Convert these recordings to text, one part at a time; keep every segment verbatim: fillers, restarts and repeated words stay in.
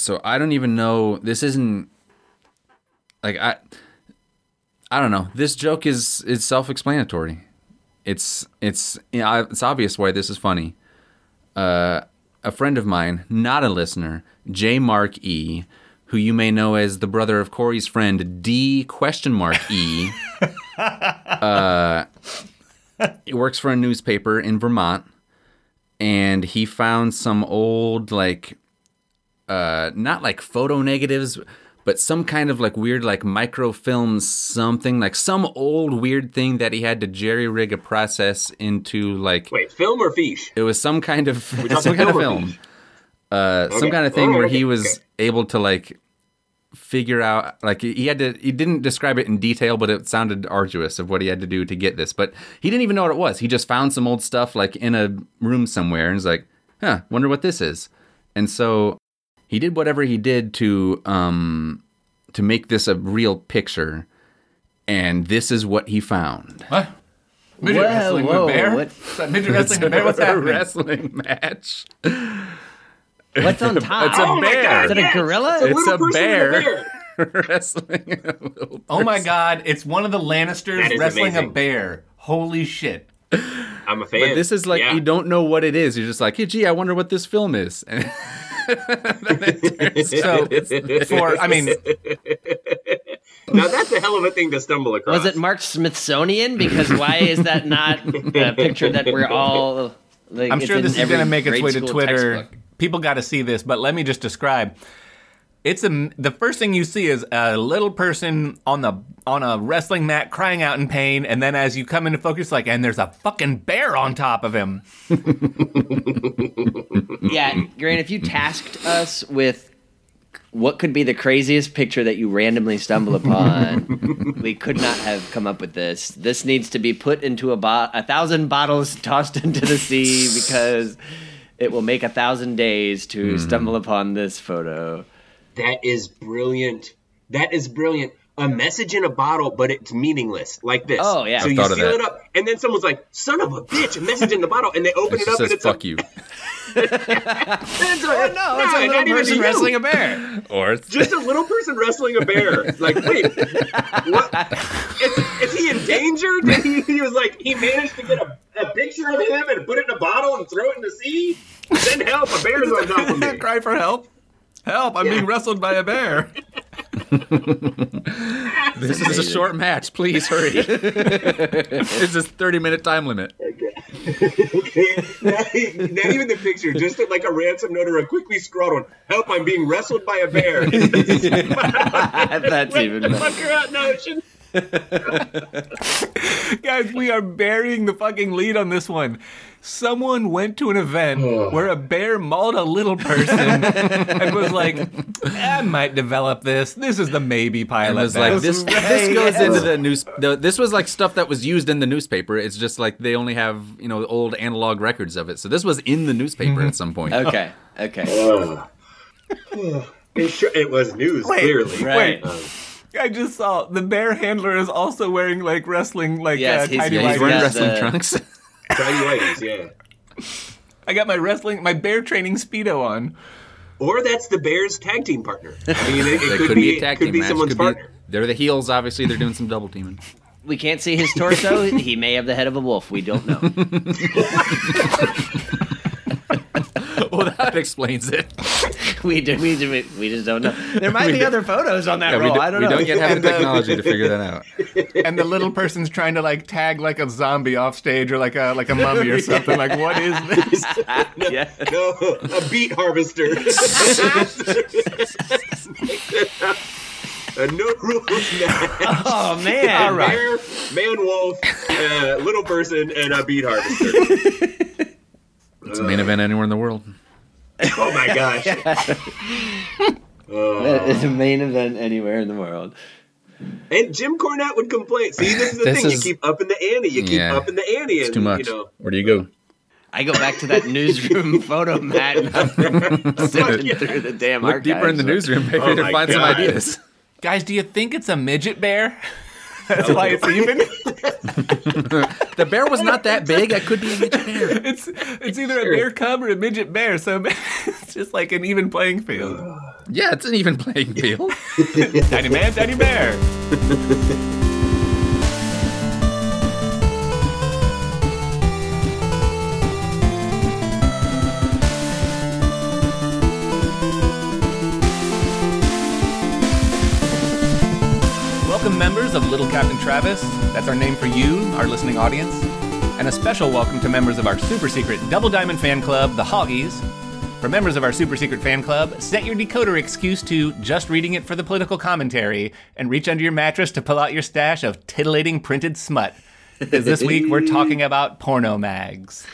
So I don't even know. This isn't like I. I don't know. This joke is it's self-explanatory. It's it's you know, it's obvious why this is funny. Uh, a friend of mine, not a listener, J. Mark E, who you may know as the brother of Corey's friend D question mark E. uh, he works for a newspaper in Vermont, and he found some old like, uh, not like photo negatives, but some kind of like weird like microfilm something, like some old weird thing that he had to jerry rig a process into like. Wait, film or fiche? It was some kind of some kind film of film. Fiche? Uh, okay. Some kind of thing oh, where okay. he was okay. able to like figure out, like he had to, he didn't describe it in detail, but it sounded arduous of what he had to do to get this. But he didn't even know what it was. He just found some old stuff like in a room somewhere and was like, huh, wonder what this is. And so he did whatever he did to, um, to make this a real picture. And this is what he found. What? Midget wrestling whoa, with bear? What? Midget wrestling with bear? What's that? Wrestling match. What's on top? It's a oh bear. Is it a gorilla? It's a, it's a bear. A bear. Wrestling a little oh my god, it's one of the Lannisters wrestling amazing. A bear. Holy shit. I'm a fan. But this is like, yeah. you don't know what it is. You're just like, hey, gee, I wonder what this film is. And so, for, I mean... Now that's a hell of a thing to stumble across. Was it marked Smithsonian? Because why is that not the picture that we're all... Like, I'm sure this is going to make its way to Twitter. Textbook. People got to see this, but let me just describe. It's a, the first thing you see is a little person on the on a wrestling mat crying out in pain, and then as you come into focus, like, and there's a fucking bear on top of him. Yeah, Grant, if you tasked us with what could be the craziest picture that you randomly stumble upon, we could not have come up with this. This needs to be put into a, bo- a thousand bottles tossed into the sea because... It will make a thousand days to mm. stumble upon this photo. That is brilliant. That is brilliant. A message in a bottle, but it's meaningless, like this. Oh, yeah. So I've you seal it up, and then someone's like, son of a bitch, a message in the bottle, and they open it, it up, says, and it's fuck a- you. It's like, oh, no, no, it's a little person even wrestling a bear. Or it's just a little person wrestling a bear. Like, wait, what? Is, is he in danger? Did he, he was like, he managed to get a, a picture of him and put it in a bottle and throw it in the sea? Send help, a bear's on top of me. Cry for help. Help, I'm yeah. being wrestled by a bear. This is a short match. Please hurry. It's a thirty-minute time limit. Okay. not, not even the picture, just like a ransom note or a quickly scrawled one. Help, I'm being wrestled by a bear. That's even better. Fuck her out in the ocean. Guys, we are burying the fucking lead on this one. Someone went to an event oh. where a bear mauled a little person and was like, I might develop this. This is the maybe pilot. And was like, this, this goes into the news. The, this was like stuff that was used in the newspaper. It's just like they only have, you know, old analog records of it. So this was in the newspaper at some point. Okay. Okay. Oh. It, sure, it was news, wait, clearly. Right. Wait. Um, I just saw the bear handler is also wearing like wrestling, like yes, uh, tidy whities. He's wearing wrestling the... trunks. Tidy whities, yeah. I got my wrestling, my bear training Speedo on. Or that's the bear's tag team partner. I mean, it, it could, could be, be a tag could team be match. Someone's could be, partner. They're the heels, obviously. They're doing some double teaming. We can't see his torso. He may have the head of a wolf. We don't know. Well, that explains it. We do, we do, we just don't know. There might we be do. Other photos on that yeah, roll. Do, I don't we know. We don't yet have the technology to figure that out. And the little person's trying to like tag like a zombie off stage or like a like a mummy or something. Like, what is this? no, yeah. no, a beet harvester. Uh, no rules match. Oh, man. All right. Bear, man wolf, uh, little person, and a beet harvester. It's a main event anywhere in the world. Oh, my gosh. uh, it's a main event anywhere in the world. And Jim Cornette would complain. See, this is the this thing. Is, you keep upping the ante. You keep yeah, upping the ante. It's and, too much. You know, where do you go? I go back to that newsroom photo, Matt, and I'm sifting yeah. through the damn Look archives. Look deeper in the newsroom, baby, oh to find God. Some ideas. Guys, do you think it's a midget bear? That's why it's even. The bear was not that big. I could be a midget bear. It's it's either sure. a bear cub or a midget bear. So it's just like an even playing field. Yeah, it's an even playing field. Tiny man, tiny bear. Welcome, members of Little Captain Travis. That's our name for you, our listening audience. And a special welcome to members of our super secret Double Diamond Fan Club, the Hoggies. For members of our super secret fan club, set your decoder excuse to just reading it for the political commentary and reach under your mattress to pull out your stash of titillating printed smut. Because this week we're talking about porno mags.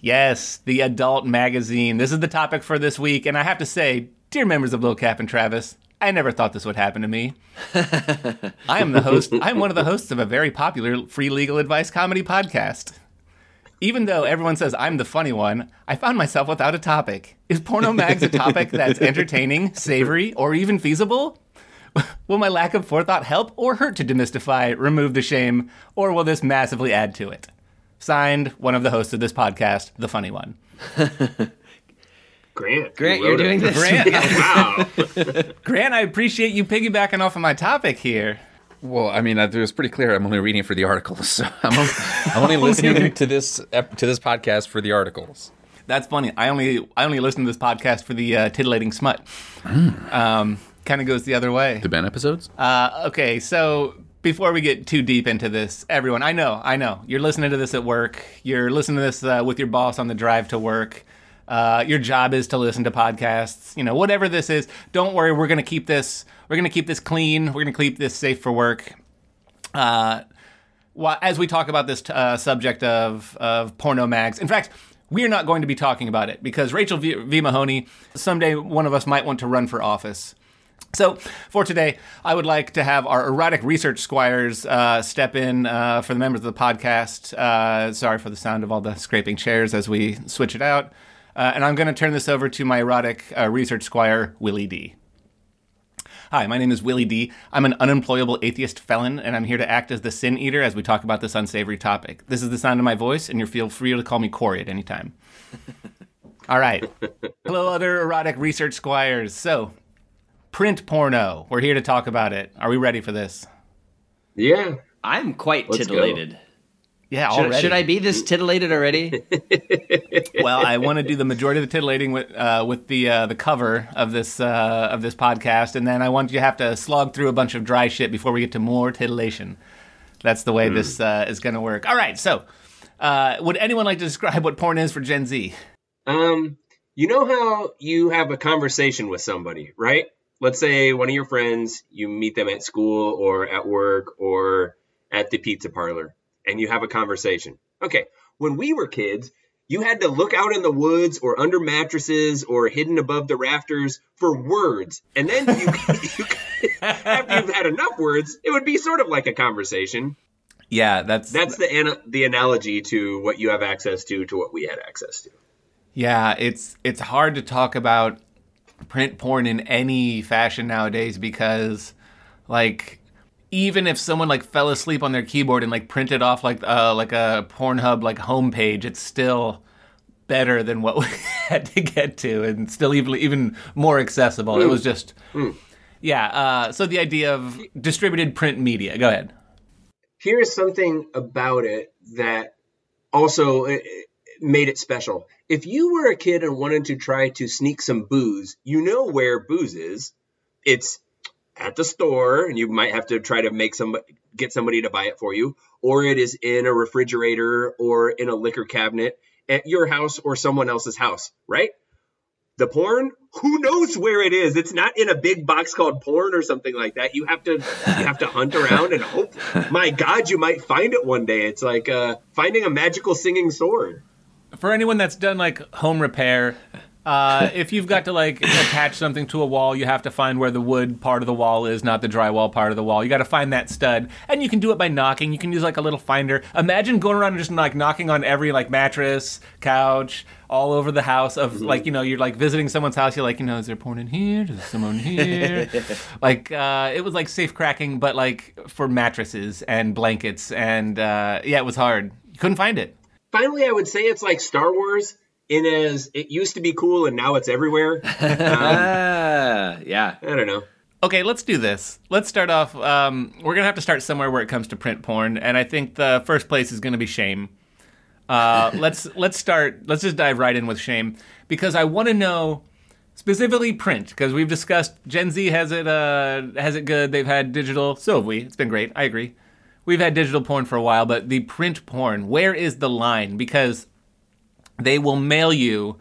Yes, the adult magazine. This is the topic for this week. And I have to say, dear members of Little Captain Travis, I never thought this would happen to me. I am the host. I'm one of the hosts of a very popular free legal advice comedy podcast. Even though everyone says I'm the funny one, I found myself without a topic. Is porno mags a topic that's entertaining, savory, or even feasible? Will my lack of forethought help or hurt to demystify, remove the shame, or will this massively add to it? Signed, one of the hosts of this podcast, the funny one. Grant. Grant, you're doing this. Grant, wow. Grant, I appreciate you piggybacking off of my topic here. Well, I mean, it was pretty clear I'm only reading for the articles. So I'm only, I'm only listening to this to this podcast for the articles. That's funny. I only I only listen to this podcast for the uh, titillating smut. Mm. Um, kind of goes the other way. The Ben episodes? Uh, okay, so before we get too deep into this, everyone, I know, I know. You're listening to this at work. You're listening to this uh, with your boss on the drive to work. Uh, your job is to listen to podcasts, you know, whatever this is. Don't worry, we're gonna keep this. We're gonna keep this clean. We're gonna keep this safe for work. Uh, while, as we talk about this uh, subject of of porno mags, in fact, we're not going to be talking about it because Rachel V. v. Mahoney. Someday, one of us might want to run for office. So for today, I would like to have our erotic research squires uh, step in uh, for the members of the podcast. Uh, sorry for the sound of all the scraping chairs as we switch it out. Uh, and I'm going to turn this over to my erotic uh, research squire, Willie D. Hi, my name is Willie D. I'm an unemployable atheist felon, and I'm here to act as the sin eater as we talk about this unsavory topic. This is the sound of my voice, and you feel free to call me Corey at any time. All right. Hello, other erotic research squires. So, print porno. We're here to talk about it. Are we ready for this? Yeah. I'm quite Let's titillated. Go. Yeah, should, already. Should I be this titillated already? Well, I want to do the majority of the titillating with uh, with the uh, the cover of this uh, of this podcast, and then I want you to have to slog through a bunch of dry shit before we get to more titillation. That's the way mm. this uh, is going to work. All right, so uh, would anyone like to describe what porn is for Gen Z? Um, you know how you have a conversation with somebody, right? Let's say one of your friends, you meet them at school or at work or at the pizza parlor. And you have a conversation. Okay, when we were kids, you had to look out in the woods or under mattresses or hidden above the rafters for words. And then you, you, after you've had enough words, it would be sort of like a conversation. Yeah, that's... That's the ana- the analogy to what you have access to, to what we had access to. Yeah, it's it's hard to talk about print porn in any fashion nowadays because, like... Even if someone like fell asleep on their keyboard and like printed off like uh, like a Pornhub like homepage, it's still better than what we had to get to, and still even even more accessible. Mm. It was just, mm. yeah. Uh, so the idea of distributed print media. Go ahead. Here is something about it that also it made it special. If you were a kid and wanted to try to sneak some booze, you know where booze is. It's at the store, and you might have to try to make some get somebody to buy it for you, or it is in a refrigerator or in a liquor cabinet at your house or someone else's house, right? The porn, who knows where it is? It's not in a big box called porn or something like that. You have to you have to hunt around and hope. My God, you might find it one day. It's like uh, finding a magical singing sword. For anyone that's done like home repair Uh, if you've got to like attach something to a wall, you have to find where the wood part of the wall is, not the drywall part of the wall. You got to find that stud, and you can do it by knocking. You can use like a little finder. Imagine going around and just like knocking on every like mattress, couch, all over the house of mm-hmm. like, you know, you're like visiting someone's house. You're like, you know, is there porn in here? Is there someone here? Like, uh, it was like safe cracking, but like for mattresses and blankets, and uh, yeah, it was hard. You couldn't find it. Finally, I would say it's like Star Wars. In as it used to be cool and now it's everywhere. Um, yeah. I don't know. Okay, let's do this. Let's start off. Um, we're going to have to start somewhere where it comes to print porn, and I think the first place is going to be shame. Uh, let's let's start. Let's just dive right in with shame, because I want to know specifically print, because we've discussed Gen Z has it uh, has it good. They've had digital. So have we. It's been great. I agree. We've had digital porn for a while, but the print porn, where is the line? Because they will mail you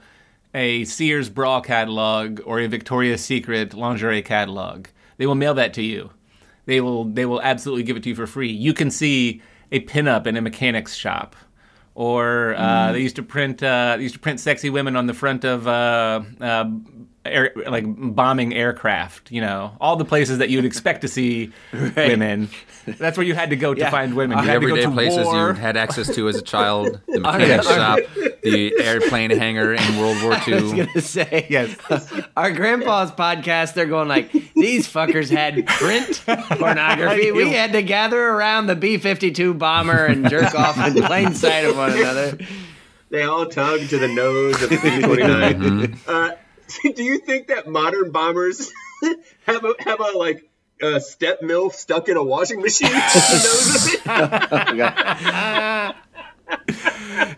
a Sears bra catalog or a Victoria's Secret lingerie catalog. They will mail that to you. They will they will absolutely give it to you for free. You can see a pinup in a mechanic's shop, or uh, mm. they used to print uh, they used to print sexy women on the front of uh, uh, air, like bombing aircraft. You know, all the places that you'd expect to see right. women. That's where you had to go to yeah. find women. You the had everyday to go to places war. You had access to as a child. The mechanic's shop, the airplane hangar in World War Two. I was going to say, yes. Our grandpa's podcast, they're going like, these fuckers had print pornography. We had to gather around the B fifty-two bomber and jerk off in plain sight of one another. They all tugged to the nose of the B twenty-nine. Mm-hmm. Uh, do you think that modern bombers have a, have a like, Uh, step milf stuck in a washing machine?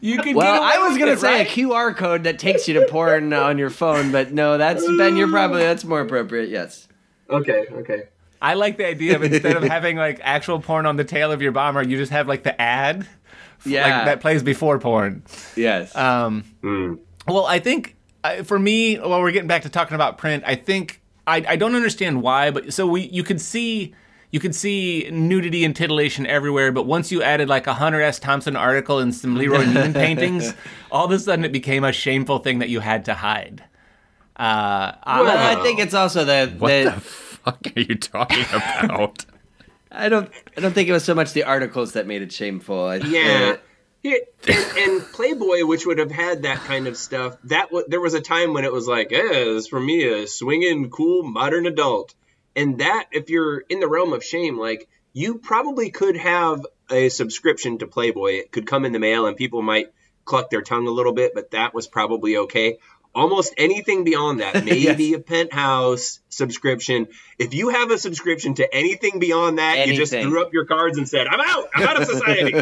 You can well, I was going to say right? a Q R code that takes you to porn on your phone, but no, that's Ben, you're probably, that's more appropriate, yes. Okay, okay. I like the idea of instead of having like actual porn on the tail of your bomber, you just have like the ad yeah. like, that plays before porn. Yes. Um. Mm. Well, I think uh, for me, while we're getting back to talking about print, I think I, I don't understand why, but so we you could see you could see nudity and titillation everywhere, but once you added like a Hunter S. Thompson article and some Leroy Neiman paintings, all of a sudden it became a shameful thing that you had to hide. Uh, well, I think it's also the what the, the fuck are you talking about? I don't I don't think it was so much the articles that made it shameful. I, yeah. Uh, It, and, and Playboy, which would have had that kind of stuff, that w- there was a time when it was like, eh, this for me a swinging, cool, modern adult. And that, if you're in the realm of shame, like you probably could have a subscription to Playboy. It could come in the mail and people might cluck their tongue a little bit, but that was probably okay. Almost anything beyond that, maybe yes. a Penthouse subscription. If you have a subscription to anything beyond that, anything. You just threw up your cards and said, I'm out. I'm out of society.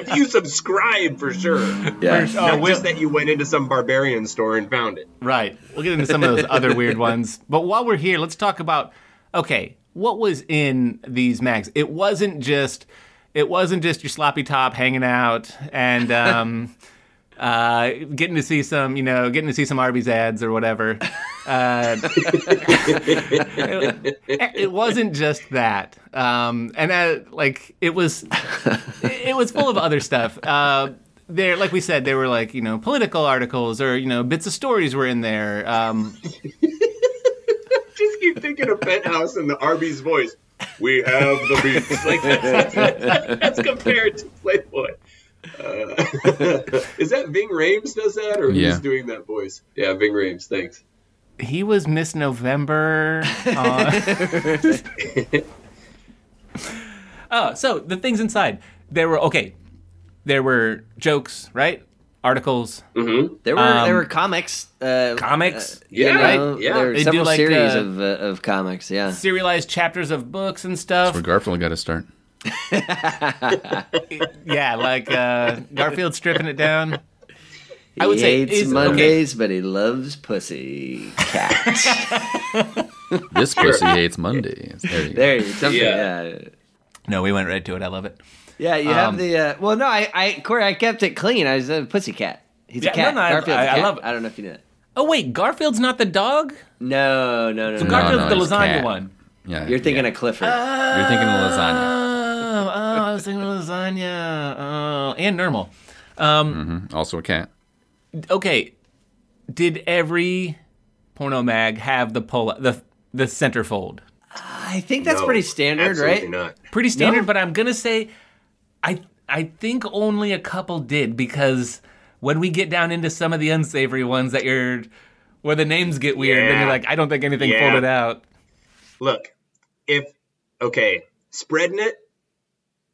If you subscribe, for sure. Yes. Not oh, just we'll... that you went into some barbarian store and found it. Right. We'll get into some of those other weird ones. But while we're here, let's talk about, okay, what was in these mags? It wasn't just, it wasn't just your sloppy top hanging out and... Um, Uh, getting to see some, you know, getting to see some Arby's ads or whatever. Uh, it, it wasn't just that, um, and I, like it was, it was full of other stuff. Uh, there, like we said, there were like you know political articles or you know bits of stories were in there. Um, just keep thinking of Penthouse and the Arby's voice. We have the beats. Like that's, that's, that's compared to Playboy. Uh, is that Ving Rames does that, or yeah. who's doing that voice? Yeah, Ving Rames, thanks. He was Miss November. Uh... oh, so the things inside. There were, okay, there were jokes, right? Articles. Mm-hmm. There were um, there were comics. Uh, comics? Uh, yeah, you know, right? Yeah. There were they several do like series uh, of, uh, of comics, yeah. Serialized chapters of books and stuff. That's where Garfield got to start. yeah, like uh, Garfield stripping it down. He I would hates say, is, Mondays, okay. but he loves pussy cat. This pussy hates Mondays. There you there, go. Yeah. yeah. No, we went right to it. I love it. Yeah, you um, have the. Uh, well, no, I, I, Corey, I kept it clean. I was a pussy cat. He's yeah, a cat. No, no, Garfield's I, a cat. I love it. I don't know if you knew that. Oh wait, Garfield's not the dog. No, no, no. So no, Garfield's no, the lasagna cat. One. Yeah, you're thinking yeah. of Clifford. Uh, you're thinking of lasagna. Oh, oh, I was thinking of lasagna. Oh, and Nermal. Um, mm-hmm. Also a cat. Okay. did every porno mag have the pull the the centerfold? I think that's no, pretty standard, right? Not. Pretty standard, no? But I'm gonna say, I I think only a couple did, because when we get down into some of the unsavory ones that you're, where the names get weird, yeah. and you're like, I don't think anything yeah. folded out. Look, if okay, spreading it,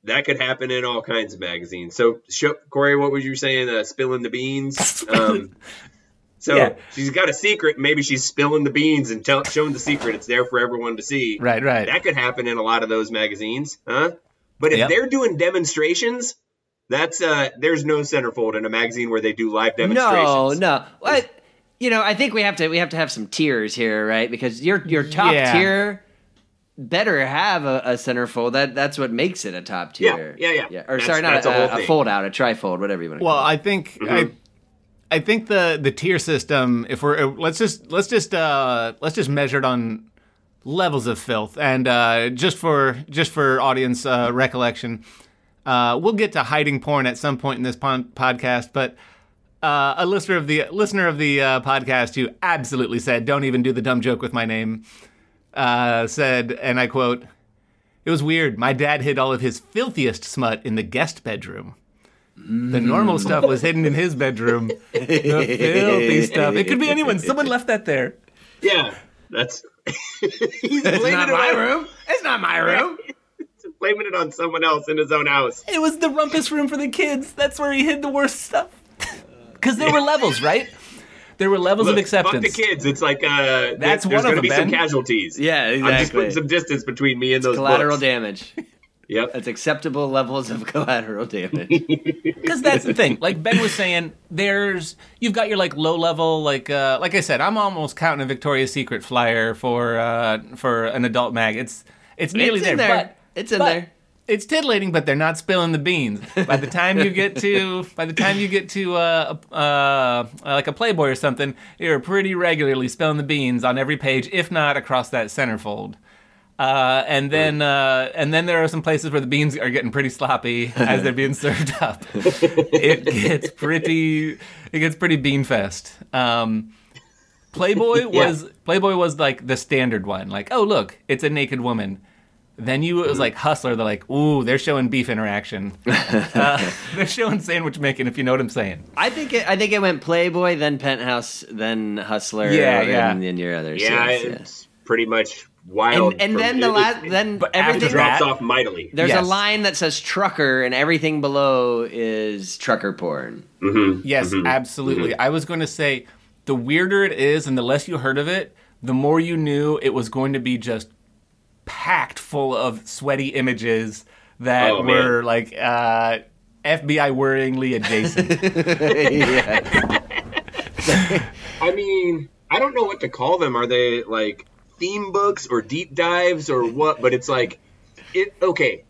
that could happen in all kinds of magazines. So, show, Corey, what was you saying? Uh, spilling the beans. Um, so yeah. she's got a secret. Maybe she's spilling the beans and tell, showing the secret. It's there for everyone to see. Right, right. That could happen in a lot of those magazines, huh? But if yep. they're doing demonstrations, that's uh, there's no centerfold in a magazine where they do live demonstrations. No, no. What? You know, I think we have to we have to have some tiers here, right? Because your your top yeah. tier better have a, a centerfold. That that's what makes it a top tier. Yeah, yeah, yeah. yeah. Or that's, sorry, not a, a, a fold out, a trifold, whatever you want to call it. Well, I think mm-hmm. I, I think the, the tier system. If we're let's just let's just uh, let's just measure it on levels of filth, and uh, just for just for audience uh, recollection, uh, we'll get to hiding porn at some point in this pon- podcast, but. Uh, a listener of the listener of the uh, podcast who absolutely said, "Don't even do the dumb joke with my name," uh, said, and I quote, "It was weird. My dad hid all of his filthiest smut in the guest bedroom. Mm. The normal stuff was hidden in his bedroom. The filthy stuff. It could be anyone. Someone left that there." Yeah, that's. He's that's not it my on... room. It's not my room. Blaming it on someone else in his own house. It was the rumpus room for the kids. That's where he hid the worst stuff. Because there were levels, right? There were levels Look, of acceptance. Fuck the kids. It's like uh, that's there, there's going to be Ben. Some casualties. Yeah, exactly. I'm just putting some distance between me and it's those collateral books. Damage. Yep, that's acceptable levels of collateral damage. Because that's the thing. Like Ben was saying, there's you've got your like low level, like uh, like I said, I'm almost counting a Victoria's Secret flyer for uh, for an adult mag. It's it's nearly it's in there, there. But it's in but, there. It's titillating, but they're not spilling the beans. By the time you get to, by the time you get to, uh, uh, like a Playboy or something, you're pretty regularly spilling the beans on every page, if not across that centerfold. Uh, and then, uh, and then there are some places where the beans are getting pretty sloppy as they're being served up. It gets pretty, it gets pretty bean fest. Um, Playboy was yeah. Playboy was like the standard one. Like, oh look, it's a naked woman. Then you, it was like Hustler, they're like, ooh, they're showing beef interaction. uh, they're showing sandwich making, if you know what I'm saying. I think it, I think it went Playboy, then Penthouse, then Hustler, yeah, yeah. and then your others. Yeah, series, it's yeah. pretty much wild. And, and from, then the last, then but everything drops that, off mightily. There's yes. a line that says trucker, and everything below is trucker porn. Mm-hmm. Yes, mm-hmm. absolutely. Mm-hmm. I was going to say, the weirder it is and the less you heard of it, the more you knew it was going to be just packed full of sweaty images that oh, were man. like uh, F B I worryingly adjacent. I mean, I don't know what to call them. Are they like theme books or deep dives or what? But it's like, it okay,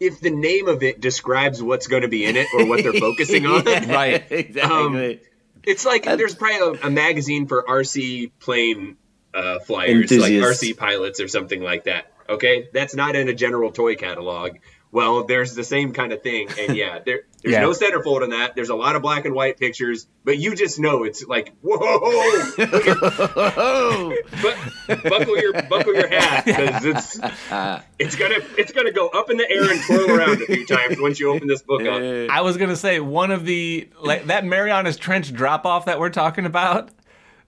if the name of it describes what's going to be in it or what they're focusing on, yeah, right? Exactly. Um, it's like That's... there's probably a, a magazine for R C plane uh, flyers, Enthusiasts. Like R C pilots or something like that. Okay, that's not in a general toy catalog. Well, there's the same kind of thing, and yeah, there, there's yeah. no centerfold in that. There's a lot of black and white pictures, but you just know it's like, whoa! but, buckle your buckle your hat because it's it's gonna it's gonna go up in the air and twirl around a few times once you open this book up. I was gonna say one of the like that Marianas Trench drop off that we're talking about.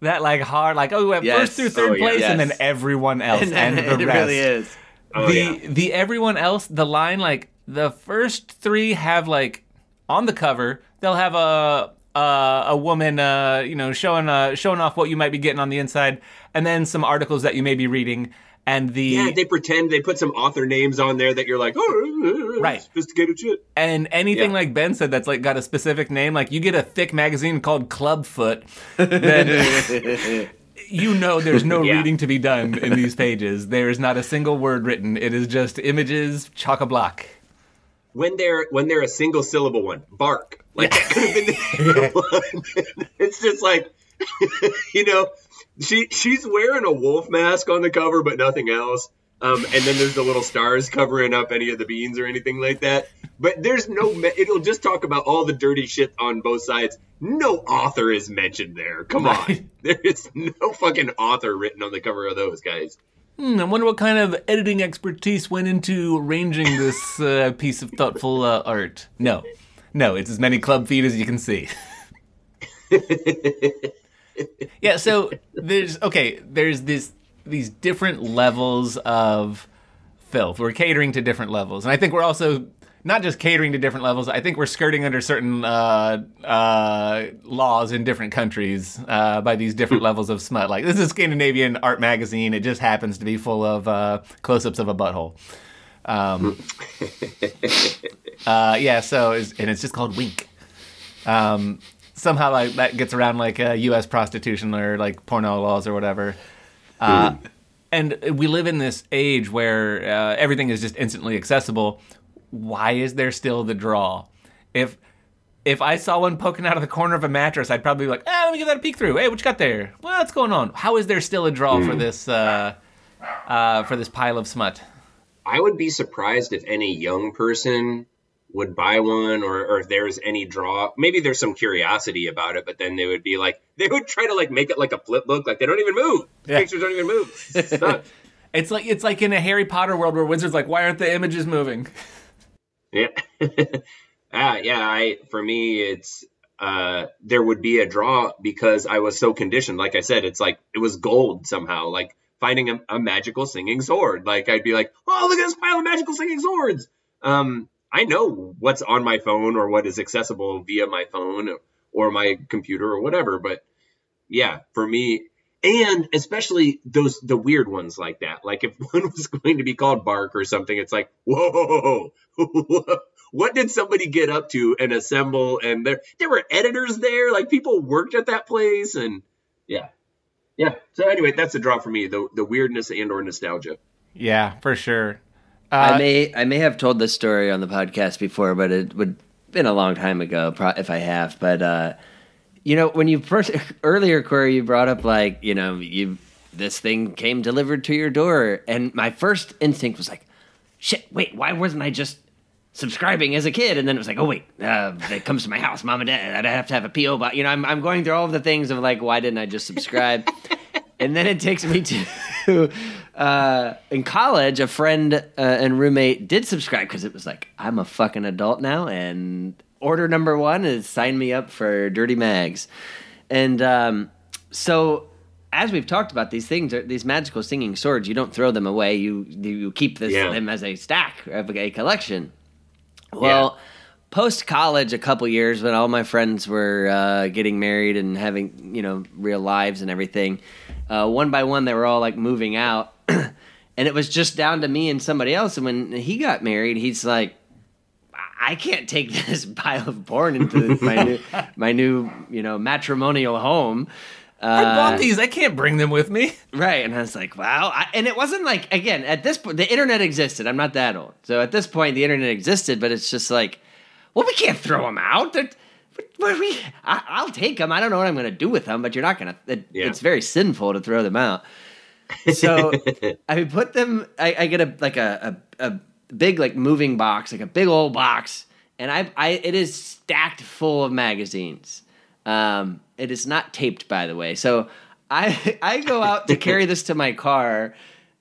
That like hard, like oh, we have yes. first through third oh, yeah. place, yes. and then everyone else, and, and the it rest. It really is. Oh, the yeah. the everyone else, the line like the first three have like on the cover, they'll have a a, a woman, uh, you know, showing uh, showing off what you might be getting on the inside, and then some articles that you may be reading, and the yeah, they pretend they put some author names on there that you're like oh, right, sophisticated shit, and anything yeah. like Ben said that's like got a specific name, like you get a thick magazine called Clubfoot, then you know there's no yeah. reading to be done in these pages. There is not a single word written. It is just images, chock-a-block. When they're when they're a single syllable one, bark, like that could have been the one. It's just like you know. She she's wearing a wolf mask on the cover, but nothing else. Um, and then there's the little stars covering up any of the beans or anything like that. But there's no, me- it'll just talk about all the dirty shit on both sides. No author is mentioned there. Come on. Right. There is no fucking author written on the cover of those guys. Hmm, I wonder what kind of editing expertise went into arranging this uh, piece of thoughtful uh, art. No. No, it's as many club feet as you can see. Yeah, so there's, okay, there's this these different levels of filth. We're catering to different levels. And I think we're also... not just catering to different levels. I think we're skirting under certain uh, uh, laws in different countries uh, by these different levels of smut. Like, this is a Scandinavian art magazine. It just happens to be full of uh, close-ups of a butthole. Um, uh, yeah, so, it's, and it's just called Wink. Um, somehow like, that gets around, like, uh, U S prostitution or, like, porno laws or whatever. Uh, mm. And we live in this age where uh, everything is just instantly accessible. Why is there still the draw? If if I saw one poking out of the corner of a mattress, I'd probably be like, "Ah, eh, let me give that a peek through. Hey, what you got there? Well, what's going on?" How is there still a draw for this uh, uh, for this pile of smut? I would be surprised if any young person would buy one, or, or if there's any draw. Maybe there's some curiosity about it, but then they would be like, they would try to like make it like a flip book, like they don't even move. The yeah. Pictures don't even move. It's, it's like it's like in a Harry Potter world where Wizards like, why aren't the images moving? Yeah, ah, yeah. I for me, it's uh, there would be a draw because I was so conditioned. Like I said, it's like it was gold somehow. Like finding a, a magical singing sword. Like I'd be like, oh, look at this pile of magical singing swords. Um, I know what's on my phone or what is accessible via my phone or my computer or whatever. But yeah, for me, and especially those the weird ones like that. Like if one was going to be called Bark or something, it's like whoa. What did somebody get up to and assemble? And there, there were editors there. Like people worked at that place, and yeah, yeah. So anyway, that's the draw for me: the the weirdness and or nostalgia. Yeah, for sure. Uh, I may I may have told this story on the podcast before, but it would been a long time ago if I have. But uh, you know, when you first earlier, Corey, you brought up like you know you this thing came delivered to your door, and my first instinct was like, shit, wait, why wasn't I just subscribing as a kid? And then it was like, oh wait, uh, it comes to my house, mom and dad, I'd have to have a P O box. You know, I'm I'm going through all of the things of like, why didn't I just subscribe? And then it takes me to uh, in college, a friend uh, and roommate did subscribe because it was like, I'm a fucking adult now, and order number one is sign me up for Dirty Mags. And um, so as we've talked about, these things, these magical singing swords, you don't throw them away. You you keep this, yeah. them as a stack of a collection. Well, yeah. Post-college, a couple years when all my friends were uh, getting married and having, you know, real lives and everything, uh, one by one they were all, like, moving out. And it was just down to me and somebody else. And when he got married, he's like, I can't take this pile of porn into my new, my new, you know, matrimonial home. Uh, I bought these. I can't bring them with me. Right. And I was like, wow. I, and it wasn't like, again, at this point, the internet existed. I'm not that old. So at this point, the internet existed, but it's just like, well, we can't throw them out. They're, we're, we, I, I'll take them. I don't know what I'm going to do with them, but you're not going it, to. Yeah. It's very sinful to throw them out. So I put them, I, I get a like a, a, a big like moving box, like a big old box. And I, I it is stacked full of magazines. Um, it is not taped, by the way. So I I go out to carry this to my car,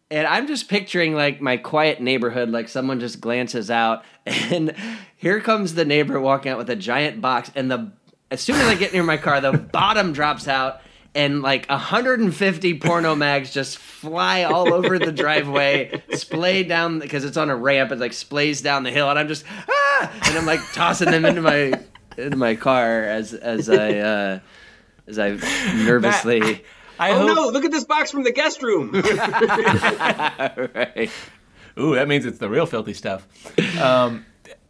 and I'm just picturing like my quiet neighborhood, like someone just glances out, and here comes the neighbor walking out with a giant box, and the as soon as I get near my car, the bottom drops out, and like one hundred fifty porno mags just fly all over the driveway, splay down, because it's on a ramp, it like splays down the hill, and I'm just, ah! And I'm like tossing them into my... in my car as as I uh, as I nervously. Matt, I, I oh hope... no! Look at this box from the guest room. Right. Ooh, that means it's the real filthy stuff. Um,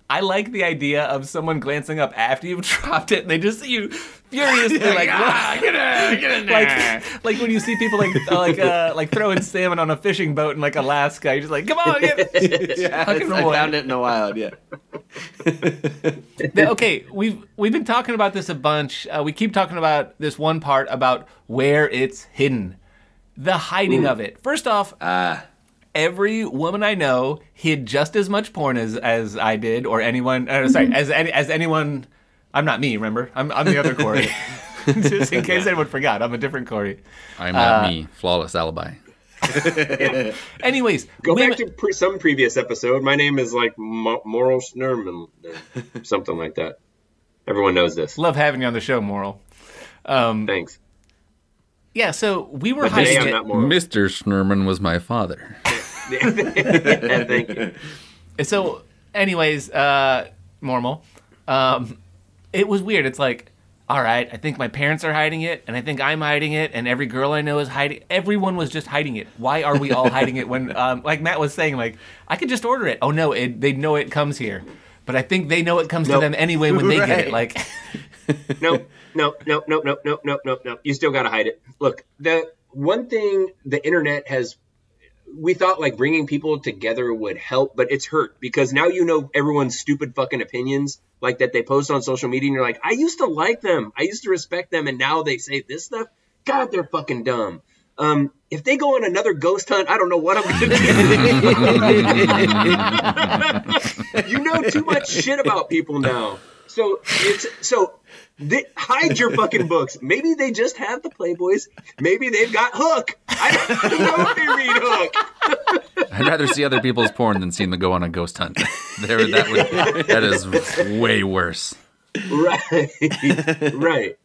I like the idea of someone glancing up after you've dropped it, and they just see you furiously, like, like ah, get in, get in there. Like, like when you see people like like uh, like throwing salmon on a fishing boat in like Alaska, you're just like, come on, get it. Yeah, I found it in the wild. Yeah. Okay, we've we've been talking about this a bunch. Uh, we keep talking about this one part about where it's hidden, the hiding Ooh. Of it. First off, uh, every woman I know hid just as much porn as, as I did, or anyone. Uh, sorry, as any, as anyone. I'm not me. Remember, I'm I'm the other Corey. Just in case anyone forgot, I'm a different Corey. I'm not uh, me. Flawless alibi. Anyways, go women... back to pre- some previous episode. My name is like Mo- Moral Nermal, something like that. Everyone knows this. Love having you on the show, Moral. Um, Thanks. Yeah, so we were hiding it. Mister Schnerman was my father. Thank you. So, anyways, uh, normal. Um, it was weird. It's like, all right, I think my parents are hiding it, and I think I'm hiding it, and every girl I know is hiding. Everyone was just hiding it. Why are we all hiding it when, um, like Matt was saying, like, I could just order it. Oh, no, it, they know it comes here. But I think they know it comes nope. to them anyway when they right. get it. Like, no, no, no, no, no, no, no, no, no. You still got to hide it. Look, the one thing the internet has, we thought like bringing people together would help, but it's hurt because now you know everyone's stupid fucking opinions like that they post on social media. And you're like, I used to like them. I used to respect them. And now they say this stuff. God, they're fucking dumb. Um, if they go on another ghost hunt, I don't know what I'm going to do. You know too much shit about people now. So it's so they, hide your fucking books. Maybe they just have the Playboys. Maybe they've got Hook. I don't know if they read Hook. I'd rather see other people's porn than seeing them go on a ghost hunt. There, that would, that is way worse. Right, right.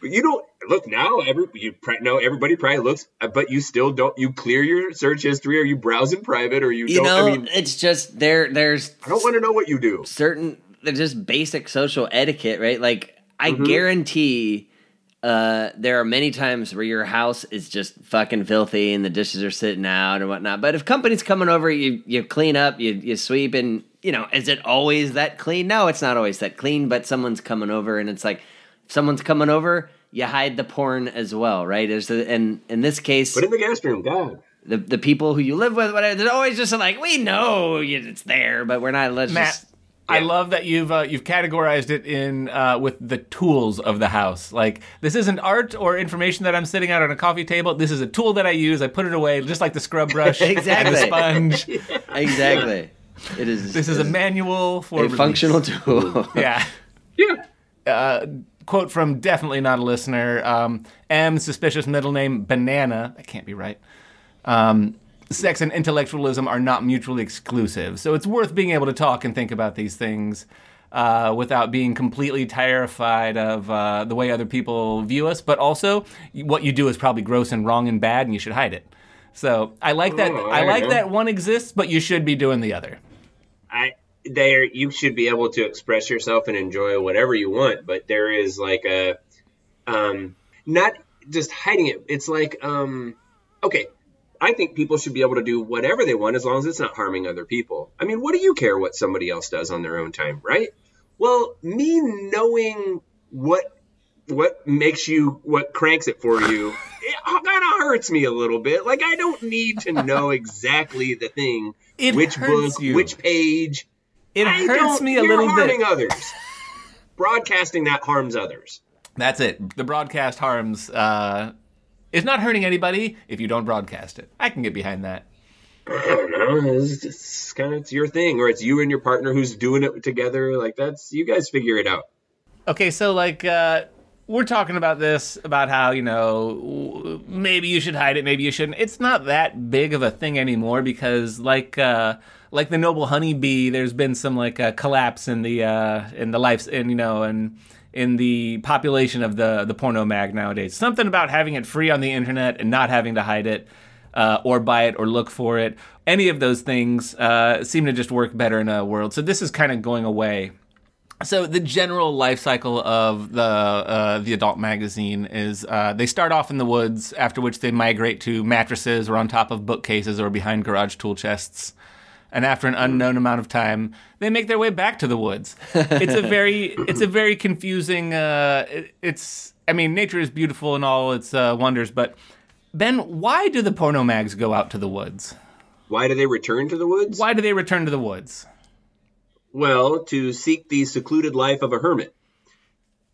But you don't look now. Every you know everybody probably looks, but you still don't. You clear your search history, or you browse in private, or you. You don't, know, I mean, it's just there. There's. I don't want to know what you do. Certain, there's just basic social etiquette, right? Like I mm-hmm. guarantee, uh, there are many times where your house is just fucking filthy, and the dishes are sitting out and whatnot. But if company's coming over, you you clean up, you you sweep, and you know, is it always that clean? No, it's not always that clean. But someone's coming over, and it's like. Someone's coming over, you hide the porn as well, right? There's a, and in this case... But in the guest room, God. The, the people who you live with, whatever, they're always just like, we know it's there, but we're not... Let's Matt, just, yeah. I love that you've uh, you've categorized it in uh, with the tools of the house. Like, this isn't art or information that I'm sitting out on a coffee table. This is a tool that I use. I put it away, just like the scrub brush exactly. and the sponge. Exactly. It is. This is a manual for... A release. Functional tool. Yeah. Yeah. Uh... Quote from definitely not a listener. Um, M, suspicious middle name, Banana. That can't be right. Um, sex and intellectualism are not mutually exclusive. So it's worth being able to talk and think about these things uh, without being completely terrified of uh, the way other people view us. But also, what you do is probably gross and wrong and bad, and you should hide it. So I like that. Oh, I, I like know. that one exists, but you should be doing the other. I. There, you should be able to express yourself and enjoy whatever you want, but there is like a, um, not just hiding it. It's like, um, okay, I think people should be able to do whatever they want as long as it's not harming other people. I mean, what do you care what somebody else does on their own time, right? Well, me knowing what what makes you, what cranks it for you, it kind of hurts me a little bit. Like, I don't need to know exactly the thing, it which book, you. which page. It I hurts me a little bit. You're harming others. Broadcasting that harms others. That's it. The broadcast harms. Uh, it's not hurting anybody if you don't broadcast it. I can get behind that. I don't know. It's, it's kind of it's your thing, or it's you and your partner who's doing it together. Like that's you guys figure it out. Okay, so like uh, we're talking about this about how you know maybe you should hide it, maybe you shouldn't. It's not that big of a thing anymore because like. Uh, Like the noble honeybee, there's been some like a collapse in the uh, in the lives in you know and in, in the population of the the porno mag nowadays. Something about having it free on the internet and not having to hide it uh, or buy it or look for it. Any of those things uh, seem to just work better in a world. So this is kind of going away. So the general life cycle of the uh, the adult magazine is uh, they start off in the woods, after which they migrate to mattresses or on top of bookcases or behind garage tool chests. And after an unknown amount of time, they make their way back to the woods. It's a very, it's a very confusing. Uh, it, it's, I mean, nature is beautiful and all its uh, wonders, but Ben, why do the porno mags go out to the woods? Why do they return to the woods? Why do they return to the woods? Well, to seek the secluded life of a hermit.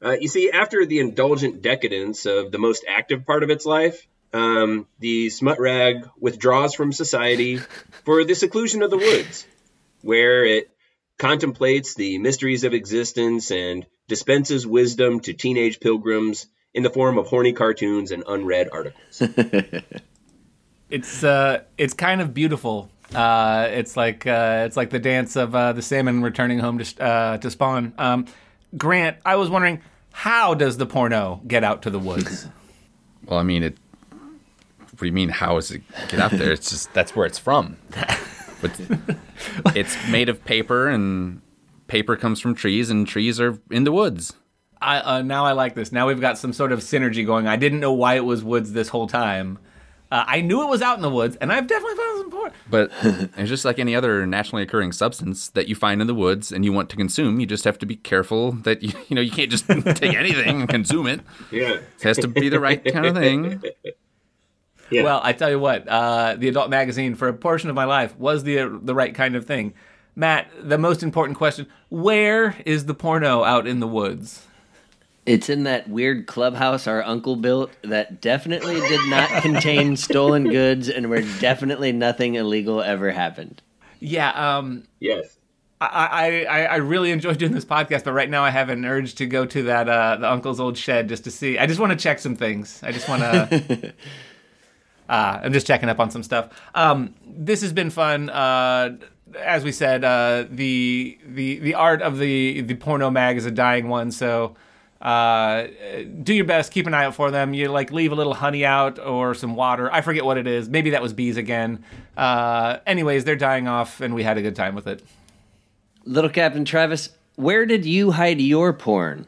Uh, you see, after the indulgent decadence of the most active part of its life, um, the smut rag withdraws from society for the seclusion of the woods, where it contemplates the mysteries of existence and dispenses wisdom to teenage pilgrims in the form of horny cartoons and unread articles. It's uh, it's kind of beautiful. Uh, it's like uh, it's like the dance of uh, the salmon returning home to uh, to spawn. Um, Grant, I was wondering, how does the porno get out to the woods? Well, I mean, it. What do you mean? How does it get out there? It's just that's where it's from. But it's made of paper, and paper comes from trees, and trees are in the woods. I uh, now I like this. Now we've got some sort of synergy going. I didn't know why it was woods this whole time. Uh, I knew it was out in the woods, and I've definitely found some porn. But it's just like any other naturally occurring substance that you find in the woods and you want to consume. You just have to be careful that you you know you can't just take anything and consume it. Yeah, it has to be the right kind of thing. Yeah. Well, I tell you what, uh, the adult magazine for a portion of my life was the uh, the right kind of thing. Matt, the most important question: where is the porno out in the woods? It's in that weird clubhouse our uncle built that definitely did not contain stolen goods and where definitely nothing illegal ever happened. Yeah. Um, yes. I, I, I really enjoy doing this podcast, but right now I have an urge to go to that uh, the uncle's old shed just to see. I just want to check some things. I just want to... uh, I'm just checking up on some stuff. Um, this has been fun. Uh, as we said, uh, the the the art of the, the porno mag is a dying one, so... Uh, do your best. Keep an eye out for them. You like leave a little honey out or some water. I forget what it is. Maybe that was bees again. Uh, anyways, they're dying off, and we had a good time with it. Little Captain Travis, where did you hide your porn?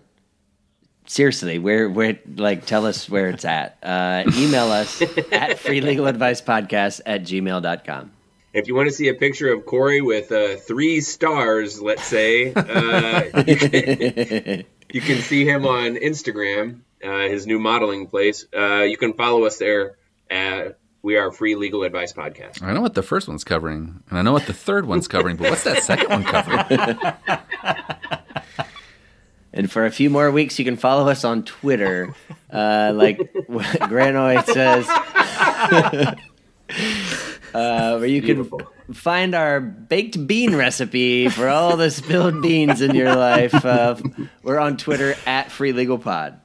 Seriously, where, where, like, tell us where it's at. Uh, email us at free legal advice podcast at gmail dot com. If you want to see a picture of Corey with uh, three stars, let's say, uh, you, can, you can see him on Instagram, uh, his new modeling place. Uh, you can follow us there. At, we are Free Legal Advice Podcast. I know what the first one's covering, and I know what the third one's covering, but what's that second one covering? And for a few more weeks, you can follow us on Twitter, uh, like Granoid says... Uh, where you Beautiful. Can find our baked bean recipe for all the spilled beans in your life. Uh, we're on Twitter at Free Legal Pod.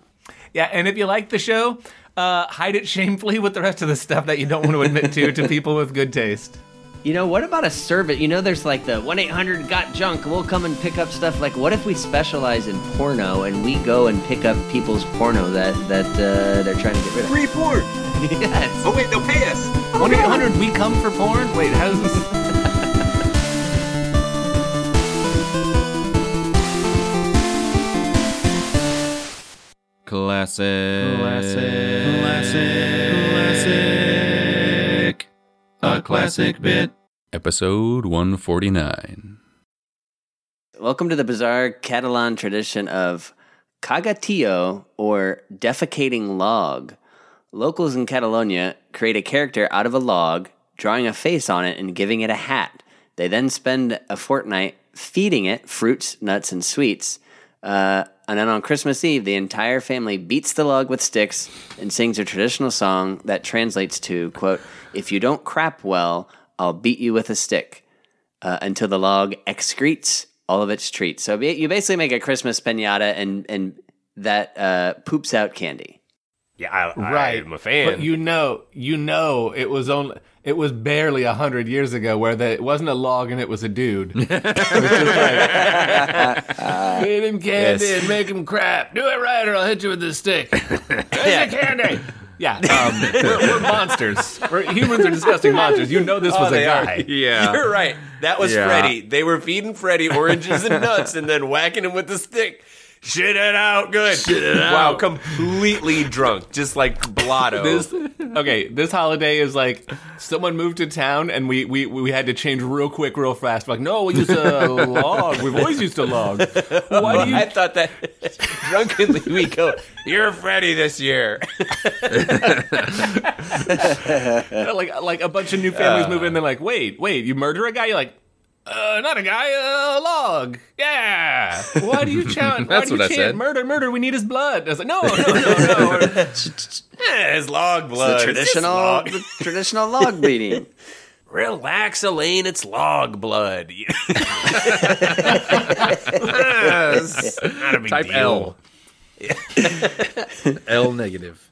Yeah, and if you like the show, uh, hide it shamefully with the rest of the stuff that you don't want to admit to to people with good taste. You know, what about a service? You know, there's like the one eight hundred got junk. We'll come and pick up stuff. Like, what if we specialize in porno and we go and pick up people's porno that, that uh, they're trying to get rid of? Free porn! Yes. Oh, wait, they'll pay us. one eight hundred, we come for porn? Wait, how does this... Classic. Classic. Classic. Classic. A classic bit. Episode one forty-nine. Welcome to the bizarre Catalan tradition of cagatillo, or defecating log. Locals in Catalonia create a character out of a log, drawing a face on it and giving it a hat. They then spend a fortnight feeding it fruits, nuts, and sweets. Uh, and then on Christmas Eve, the entire family beats the log with sticks and sings a traditional song that translates to, quote, "If you don't crap well, I'll beat you with a stick," uh, until the log excretes all of its treats. So you basically make a Christmas piñata and, and that uh, poops out candy. Yeah, I, right. I'm a fan. But you know, you know, it was only, it was barely a hundred years ago where the, it wasn't a log and it was a dude. It was just like, uh, feed him candy yes. and make him crap. Do it right, or I'll hit you with this stick. There's yeah. the candy. Yeah, um, we're, we're monsters. We're, humans are disgusting monsters. You know this was oh, a guy. Are. Yeah, you're right. That was yeah. Freddy. They were feeding Freddy oranges and nuts, and then whacking him with the stick. Shit it out good. Shit it out. Wow, completely drunk. Just like blotto. This, okay, this holiday is like someone moved to town and we, we, we had to change real quick, real fast. We're like, no, we used to log. We've always used to log. Why do you... I thought that drunkenly we go, you're Freddy this year. Like, like a bunch of new families uh, move in. They're like, wait, wait, you murder a guy? You're like, Uh, not a guy, uh, a log. Yeah. Why do you chant? That's why do you what chant? I said. Murder, murder. We need his blood. I was like, no, no, no, no. Yeah, his log blood. It's the traditional, log. The traditional log bleeding. Relax, Elaine. It's log blood. It's not a big Type deal. L. L negative.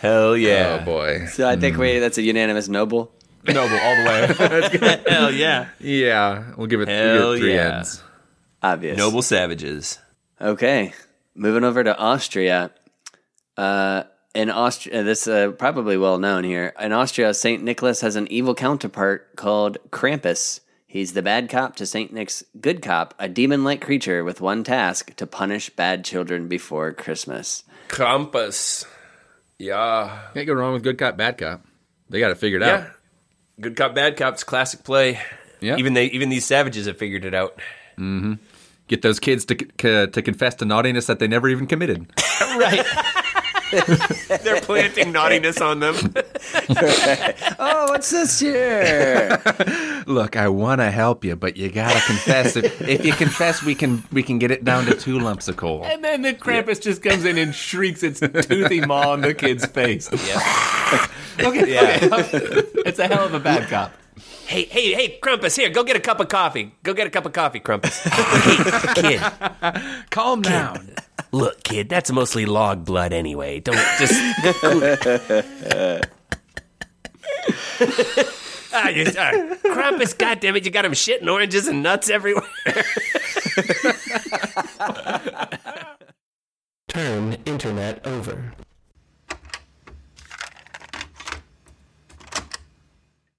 Hell yeah! Oh boy. So I think mm. we that's a unanimous noble. Noble all the way. Hell yeah. Yeah, we'll give it, Hell we'll give it three yeah. ends. Obvious. Noble savages. Okay, moving over to Austria. Uh, in Austria, this uh, probably well known here. In Austria, Saint Nicholas has an evil counterpart called Krampus. He's the bad cop to Saint Nick's good cop, a demon-like creature with one task, to punish bad children before Christmas. Krampus. Yeah. Can't go wrong with good cop, bad cop. They got it figured yeah. out. Good cop, bad cop's classic play. Yeah. Even they, even these savages have figured it out. Mm-hmm. Get those kids to c- to confess to naughtiness that they never even committed. Right. They're planting naughtiness on them. Oh, what's this here? Look, I want to help you, but you gotta confess. If, if you confess, we can we can get it down to two lumps of coal. And then the Krampus yeah. just comes in and shrieks its toothy maw on the kid's face. Yeah. okay, yeah. okay, it's a hell of a bad cop. Hey, hey, hey, Krampus, here, go get a cup of coffee. Go get a cup of coffee, Krampus. Hey, kid. Calm kid. down. Look, kid, that's mostly log blood anyway. Don't just... ah, you, uh, Krampus, goddammit, you got him shitting oranges and nuts everywhere. Turn internet over.